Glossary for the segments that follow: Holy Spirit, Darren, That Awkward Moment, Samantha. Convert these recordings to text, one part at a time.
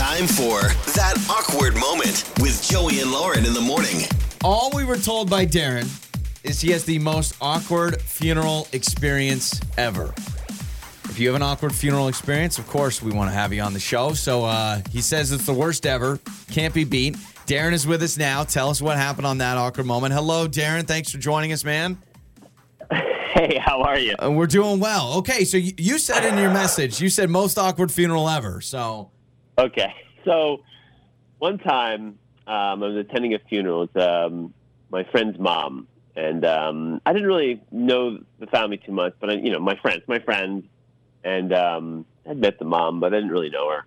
time for That Awkward Moment with Joey and Lauren in the morning. All we were told by Darren is he has the most awkward funeral experience ever. If you have an awkward funeral experience, of course we want to have you on the show. So he says it's the worst ever. Can't be beat. Darren is with us now. Tell us what happened on That Awkward Moment. Hello, Darren. Thanks for joining us, man. Hey, how are you? We're doing well. Okay, so you said in your message, you said most awkward funeral ever, so. Okay, so one time I was attending a funeral. It's my friend's mom, and I didn't really know the family too much, but, my friends, and I'd met the mom, but I didn't really know her.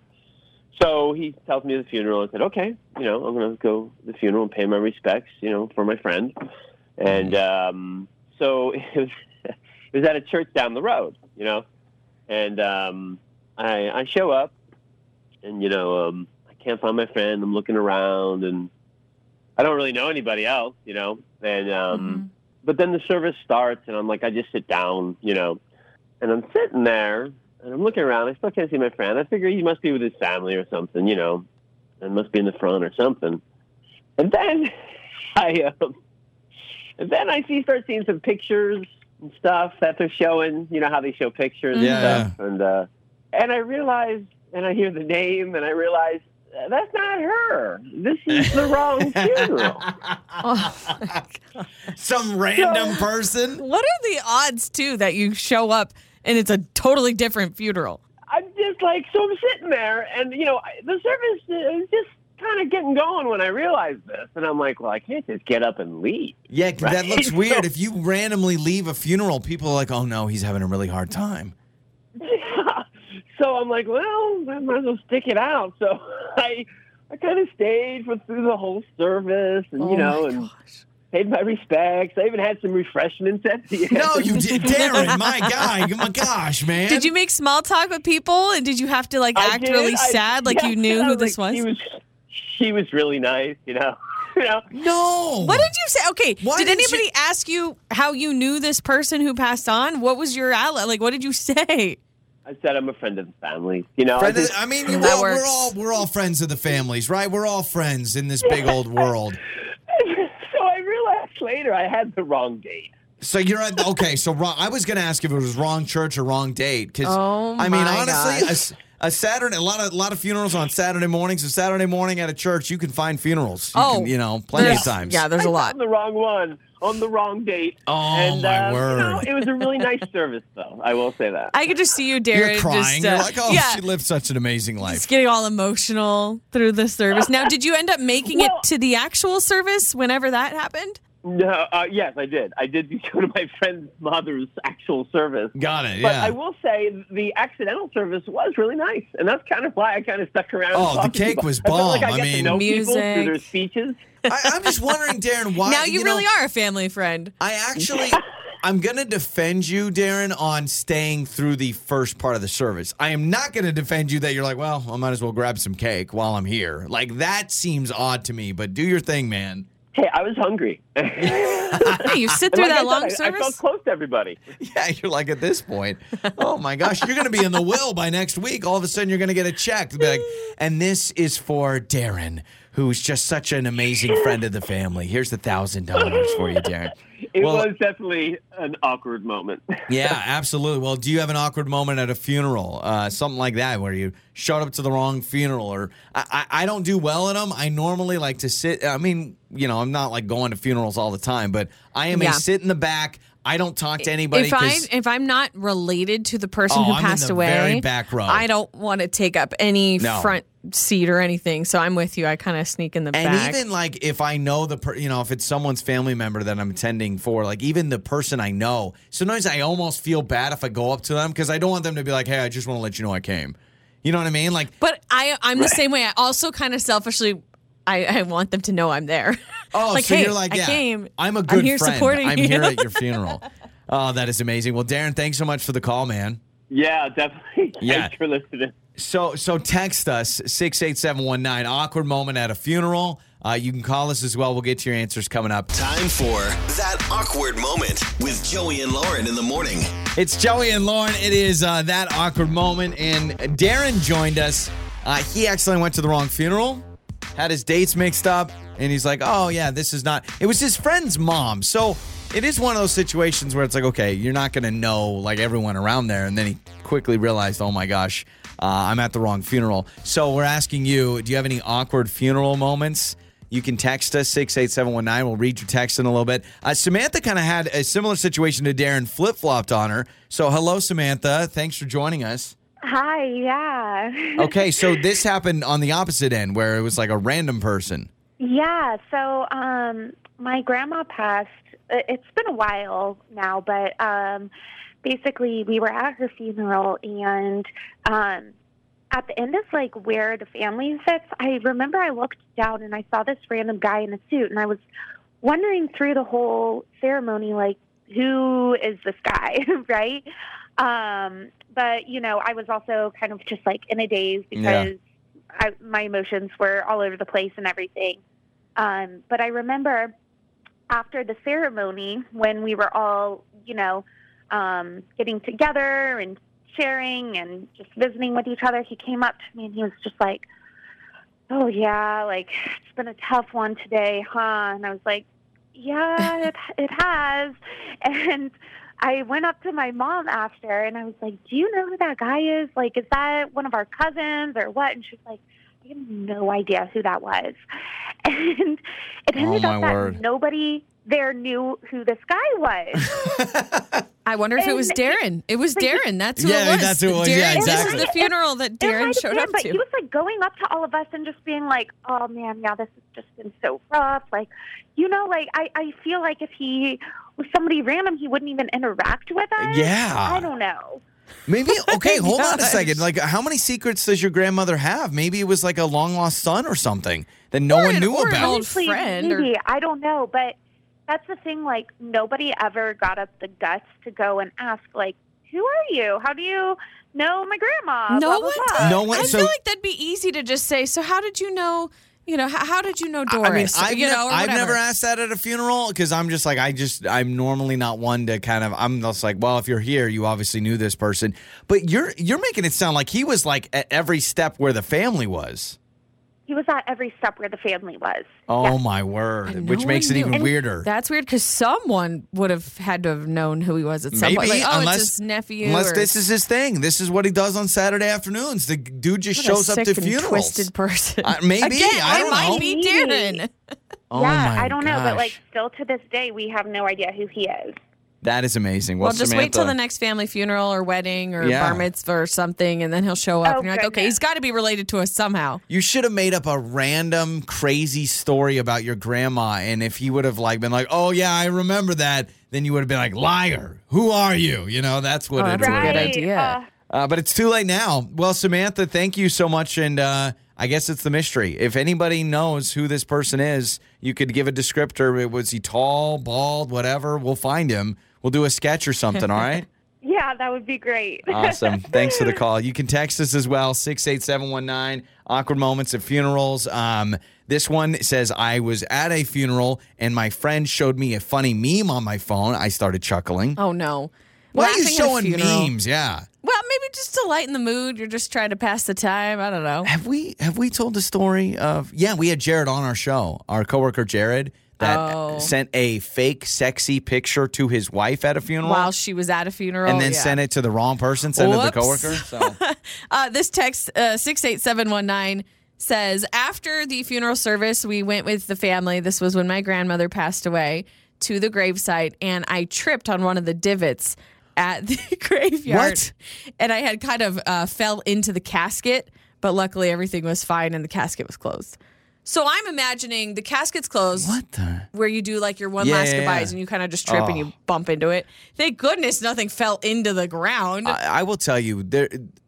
So he tells me the funeral. I said, okay, I'm going to go to the funeral and pay my respects, for my friend, and so it was at a church down the road, and I show up, and, I can't find my friend. I'm looking around, and I don't really know anybody else, and but then the service starts, and I'm like, I just sit down, and I'm sitting there, and I'm looking around. I still can't see my friend. I figure he must be with his family or something, and must be in the front or something. And then I start seeing some pictures and stuff that they're showing, how they show pictures and stuff. And I realize, and I hear the name, and I realize, that's not her. This is the wrong funeral. Oh my God. Some random person. What are the odds, too, that you show up and it's a totally different funeral? I'm just like, so I'm sitting there, and, the service is just kind of getting going when I realized this, and I'm like, well, I can't just get up and leave. Yeah, right? That looks weird. If you randomly leave a funeral, people are like, oh no, he's having a really hard time. Yeah. So I'm like, well, I might as well stick it out. So I kind of stayed through the whole service, and paid my respects. I even had some refreshments at the end. No, you did, Darren. My guy. My gosh, man. Did you make small talk with people, and did you have to act really sad, you knew who this was? She was really nice, No. What did you say? Okay. Did anybody ask you how you knew this person who passed on? What was your outlet? What did you say? I said I'm a friend of the family. We're all friends of the families, right? We're all friends in this big old world. So I realized later I had the wrong date. So you're at, okay. So wrong. I was going to ask if it was wrong church or wrong date honestly. A Saturday, a lot of funerals on Saturday mornings. So Saturday morning at a church, you can find funerals. Plenty of times. Yeah, there's a lot. On the wrong one, on the wrong date. Oh, and, my word! It was a really nice service, though. I will say that. I could just see you, Darren. You're crying. You're like, she lived such an amazing life. Just getting all emotional through the service. Now, did you end up making it to the actual service whenever that happened? No. Yes, I did. I did go to my friend's mother's actual service. Got it, yeah. But I will say the accidental service was really nice, and that's kind of why I kind of stuck around. Oh, the cake was bomb. I mean, to know music. People through their speeches. I'm just wondering, Darren, why... Now you really are a family friend. I'm going to defend you, Darren, on staying through the first part of the service. I am not going to defend you that you're like, well, I might as well grab some cake while I'm here. That seems odd to me, but do your thing, man. Hey, I was hungry. Hey, you sit through that long service? I felt close to everybody. Yeah, you're like, at this point, oh my gosh, you're going to be in the will by next week. All of a sudden, you're going to get a check. They'll be like, and this is for Darren, who's just such an amazing friend of the family. Here's $1,000 for you, Darren. It was definitely an awkward moment. Yeah, absolutely. Well, do you have an awkward moment at a funeral? Something like that where you showed up to the wrong funeral? Or I don't do well at them. I normally like to sit. I mean, I'm not going to funerals all the time, but I am a sit in the back. I don't talk to anybody. If I'm not related to the person who passed away, very back row. I don't want to take up any front seat or anything. So I'm with you. I kind of sneak in the back. And even if I know if it's someone's family member that I'm attending for, even the person I know, sometimes I almost feel bad if I go up to them because I don't want them to be like, hey, I just want to let you know I came. You know what I mean? But I'm the same way. I also kind of selfishly, I want them to know I'm there. Oh, so hey, you're I came. I'm a good friend. I'm here supporting you. I'm here at your funeral. Oh, that is amazing. Well, Darren, thanks so much for the call, man. Yeah, definitely. Yeah. Thanks for listening. So text us, 68719, awkward moment at a funeral. You can call us as well. We'll get to your answers coming up. Time for That Awkward Moment with Joey and Lauren in the morning. It's Joey and Lauren. It is That Awkward Moment. And Darren joined us He accidentally went to the wrong funeral, had his dates mixed up, and he's like, oh, yeah, this is not... It was his friend's mom. So it is one of those situations where it's like, okay, you're not going to know, like, everyone around there. And then he quickly realized, oh, my gosh, I'm at the wrong funeral. So we're asking you, do you have any awkward funeral moments? You can text us, 68719. We'll read your text in a little bit. Samantha kind of had a similar situation to Darren, flip-flopped on her. So hello, Samantha. Thanks for joining us. Hi, yeah. Okay, so this happened on the opposite end where it was like a random person. Yeah, so my grandma passed. It's been a while now, but basically we were at her funeral and... At the end of, like, where the family sits, I remember I looked down and I saw this random guy in a suit, and I was wondering through the whole ceremony, like, who is this guy, right? But, you know, I was also kind of just, like, in a daze because my emotions were all over the place and everything. But I remember after the ceremony when we were all, you know, getting together and sharing and just visiting with each other, he came up to me and he was just like, oh, yeah, like, it's been a tough one today, huh? And I was like, yeah, it has. And I went up to my mom after and I was like, do you know who that guy is? Like, is that one of our cousins or what? And she's like, I have no idea who that was. And it ended up that nobody there knew who this guy was. I wonder if it was Darren. It was Darren. That's who it was. That's who it was. Darren, yeah, exactly. This is the funeral that Darren showed up to. But he was, like, going up to all of us and just being like, oh, man, yeah, this has just been so rough. Like, you know, like, I feel like if he was somebody random, he wouldn't even interact with us. Yeah. I don't know. Maybe, okay, hold on a second. Like, how many secrets does your grandmother have? Maybe it was, like, a long-lost son or something that no one knew about. Or an old friend. Maybe. I don't know, but... That's the thing, like, nobody ever got up the guts to go and ask, like, who are you? How do you know my grandma? No one. I feel like that'd be easy to just say, so how did you know, how did you know Doris? I mean, I've never asked that at a funeral because I'm just like, I'm normally not one to kind of, I'm just like, well, if you're here, you obviously knew this person. But you're making it sound like he was, like, at every step where the family was. He was at every step where the family was. Oh, yeah. My word. Which makes it even weirder. That's weird because someone would have had to have known who he was at some point. Like, oh, unless, it's his nephew. Unless this is his thing. This is what he does on Saturday afternoons. The dude just shows up to funerals. Twisted person. Maybe. Again, I don't know. Might be Darren. Oh, yeah, I don't know. But, like, still to this day, we have no idea who he is. That is amazing. Well, just wait till the next family funeral or wedding or bar mitzvah or something, and then he'll show up, and you're like, okay, he's got to be related to us somehow. You should have made up a random crazy story about your grandma, and if he would have been like, oh, yeah, I remember that, then you would have been like, liar, who are you? You know, that's what it would have been. That's a good idea. But it's too late now. Well, Samantha, thank you so much, and I guess it's the mystery. If anybody knows who this person is, you could give a descriptor. Was he tall, bald, whatever? We'll find him. We'll do a sketch or something, all right? Yeah, that would be great. Awesome. Thanks for the call. You can text us as well, 68719, awkward moments at funerals. This one says, I was at a funeral, and my friend showed me a funny meme on my phone. I started chuckling. Oh, no. Why are you showing memes? Yeah. Well, maybe just to lighten the mood. You're just trying to pass the time. I don't know. Have we told the story of, we had Jared on our show, our coworker Jared, that sent a fake sexy picture to his wife at a funeral. While she was at a funeral. And then sent it to the wrong person, sent it to the coworker. So. This text, 68719, says, after the funeral service, we went with the family. This was when my grandmother passed away, to the gravesite, and I tripped on one of the divots at the graveyard. What? And I had kind of fell into the casket, but luckily everything was fine and the casket was closed. So I'm imagining the casket's closed. What the? Where you do like your one last goodbyes and you kind of just trip and you bump into it. Thank goodness nothing fell into the ground. I will tell you,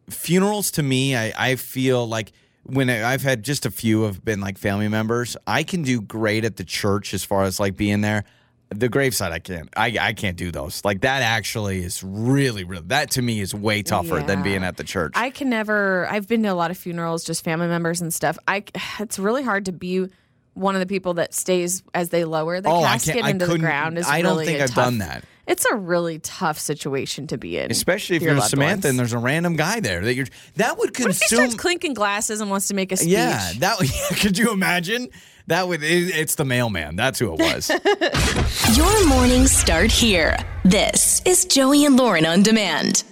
funerals to me, I feel like when I've had just a few have been like family members, I can do great at the church as far as like being there. The graveside, I can't. I can't do those. Like, that actually is really, really... That, to me, is way tougher than being at the church. I can never... I've been to a lot of funerals, just family members and stuff. It's really hard to be one of the people that stays as they lower the casket into the ground. I don't think I've done that. It's a really tough situation to be in. Especially if you're Samantha and there's a random guy there. That would consume... What if he starts clinking glasses and wants to make a speech? Yeah, could you imagine? It's the mailman. That's who it was. Your mornings start here. This is Joey and Lauren on Demand.